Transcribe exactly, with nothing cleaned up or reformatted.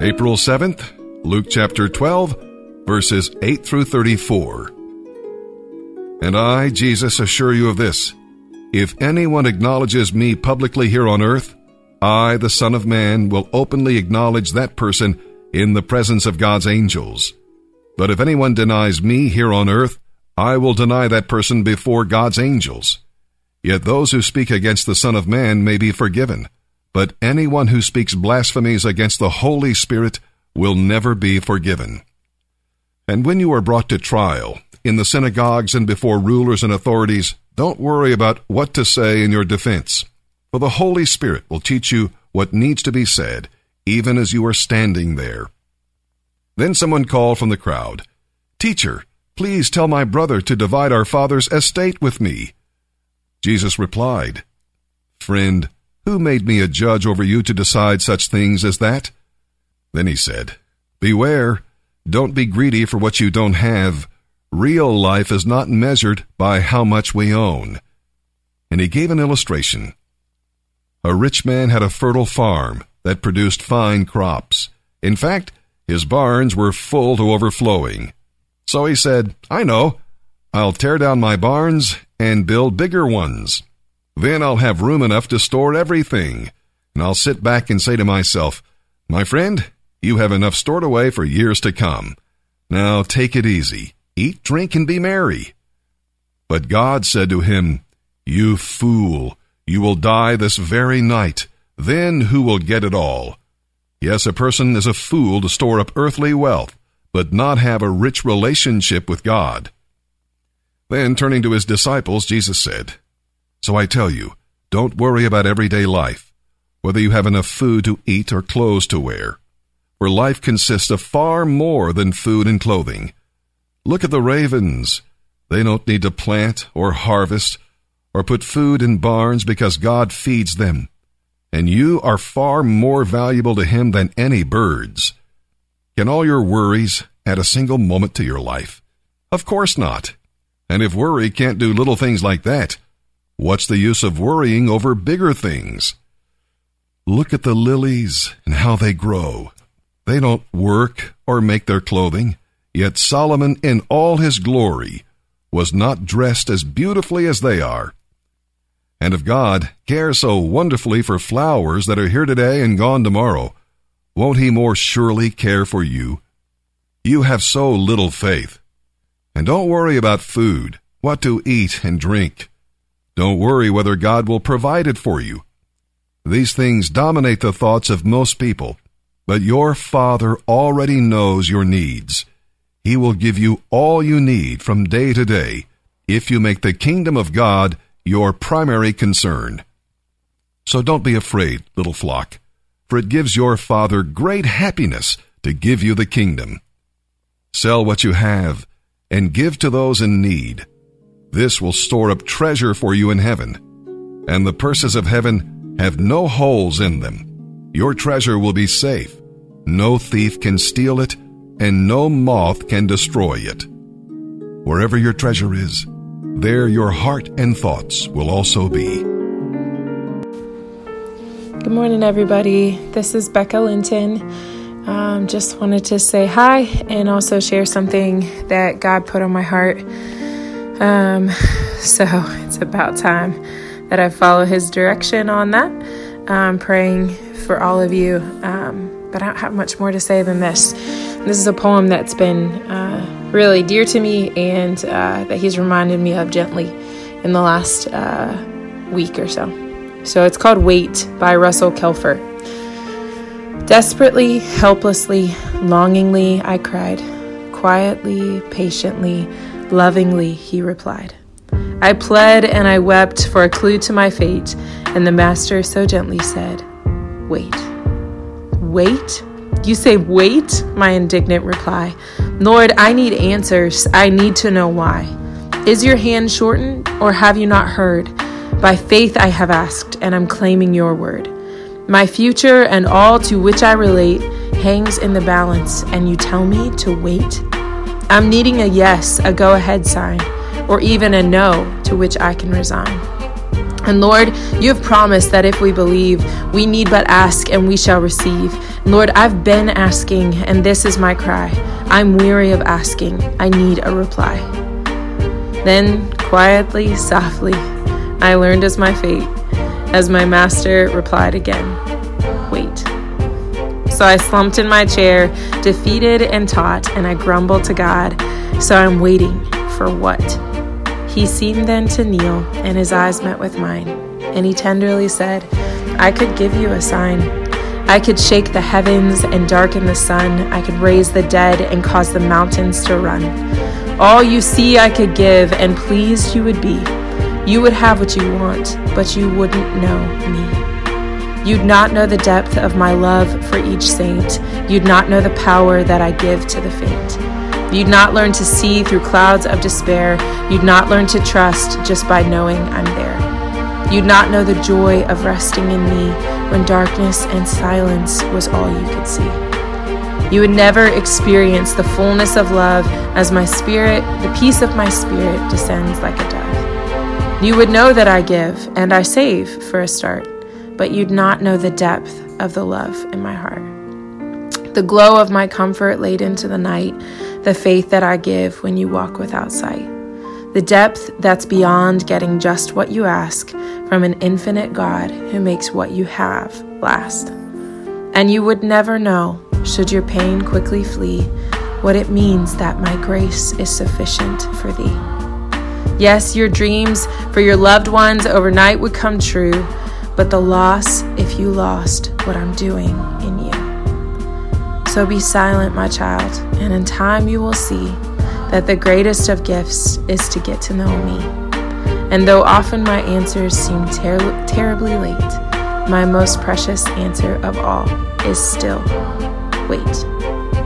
April seventh, Luke chapter twelve, verses eight through thirty-four. And I, Jesus, assure you of this, if anyone acknowledges me publicly here on earth, I, the Son of Man, will openly acknowledge that person in the presence of God's angels. But if anyone denies me here on earth, I will deny that person before God's angels. Yet those who speak against the Son of Man may be forgiven, but anyone who speaks blasphemies against the Holy Spirit will never be forgiven. And when you are brought to trial, in the synagogues and before rulers and authorities, don't worry about what to say in your defense, for the Holy Spirit will teach you what needs to be said, even as you are standing there. Then someone called from the crowd, "Teacher, please tell my brother to divide our father's estate with me." Jesus replied, "Friend, who made me a judge over you to decide such things as that?" Then he said, "Beware, don't be greedy for what you don't have. Real life is not measured by how much we own." And he gave an illustration. A rich man had a fertile farm that produced fine crops. In fact, his barns were full to overflowing. So he said, "I know, I'll tear down my barns and build bigger ones. Then I'll have room enough to store everything, and I'll sit back and say to myself, 'My friend, you have enough stored away for years to come. Now take it easy. Eat, drink, and be merry.' But God said to him, 'You fool, you will die this very night. Then who will get it all?' Yes, a person is a fool to store up earthly wealth, but not have a rich relationship with God." Then, turning to his disciples, Jesus said, "So I tell you, don't worry about everyday life, whether you have enough food to eat or clothes to wear. For life consists of far more than food and clothing. Look at the ravens. They don't need to plant or harvest or put food in barns because God feeds them. And you are far more valuable to Him than any birds. Can all your worries add a single moment to your life? Of course not. And if worry can't do little things like that, what's the use of worrying over bigger things? Look at the lilies and how they grow. They don't work or make their clothing, yet Solomon in all his glory was not dressed as beautifully as they are. And if God cares so wonderfully for flowers that are here today and gone tomorrow, won't He more surely care for you? You have so little faith. And don't worry about food, what to eat and drink. Don't worry whether God will provide it for you. These things dominate the thoughts of most people, but your Father already knows your needs. He will give you all you need from day to day if you make the kingdom of God your primary concern. So don't be afraid, little flock, for it gives your Father great happiness to give you the kingdom. Sell what you have and give to those in need. This will store up treasure for you in heaven. And the purses of heaven have no holes in them. Your treasure will be safe. No thief can steal it, and no moth can destroy it. Wherever your treasure is, there your heart and thoughts will also be." Good morning, everybody. This is Becca Linton. Um, just wanted to say hi and also share something that God put on my heart. Um, so it's about time that I follow His direction on that. I'm praying for all of you, um, but I don't have much more to say than this. This is a poem that's been uh, really dear to me and uh, that He's reminded me of gently in the last uh, week or so. So it's called "Wait" by Russell Kelfer. "Desperately, helplessly, longingly, I cried. Quietly, patiently, lovingly, He replied. I pled and I wept for a clue to my fate, and the Master so gently said, 'Wait.' 'Wait? You say wait?' my indignant reply. 'Lord, I need answers. I need to know why. Is your hand shortened, or have you not heard? By faith I have asked, and I'm claiming your word. My future and all to which I relate hangs in the balance, and you tell me to wait? I'm needing a yes, a go-ahead sign, or even a no to which I can resign. And Lord, you have promised that if we believe, we need but ask and we shall receive. Lord, I've been asking, and this is my cry. I'm weary of asking. I need a reply. Then, quietly, softly, I learned as my fate, as my master replied again, wait. So I slumped in my chair, defeated and taught, and I grumbled to God, so I'm waiting for what? He seemed then to kneel, and his eyes met with mine, and he tenderly said, I could give you a sign. I could shake the heavens and darken the sun. I could raise the dead and cause the mountains to run. All you see I could give, and pleased you would be. You would have what you want, but you wouldn't know me. You'd not know the depth of my love for each saint. You'd not know the power that I give to the faint. You'd not learn to see through clouds of despair. You'd not learn to trust just by knowing I'm there. You'd not know the joy of resting in me when darkness and silence was all you could see. You would never experience the fullness of love as my spirit, the peace of my spirit, descends like a dove. You would know that I give and I save for a start, but you'd not know the depth of the love in my heart. The glow of my comfort laid into the night, the faith that I give when you walk without sight, the depth that's beyond getting just what you ask from an infinite God who makes what you have last. And you would never know, should your pain quickly flee, what it means that my grace is sufficient for thee. Yes, your dreams for your loved ones overnight would come true, but the loss if you lost what I'm doing in you. So be silent, my child, and in time you will see that the greatest of gifts is to get to know me. And though often my answers seem ter- terribly late, my most precious answer of all is still, wait.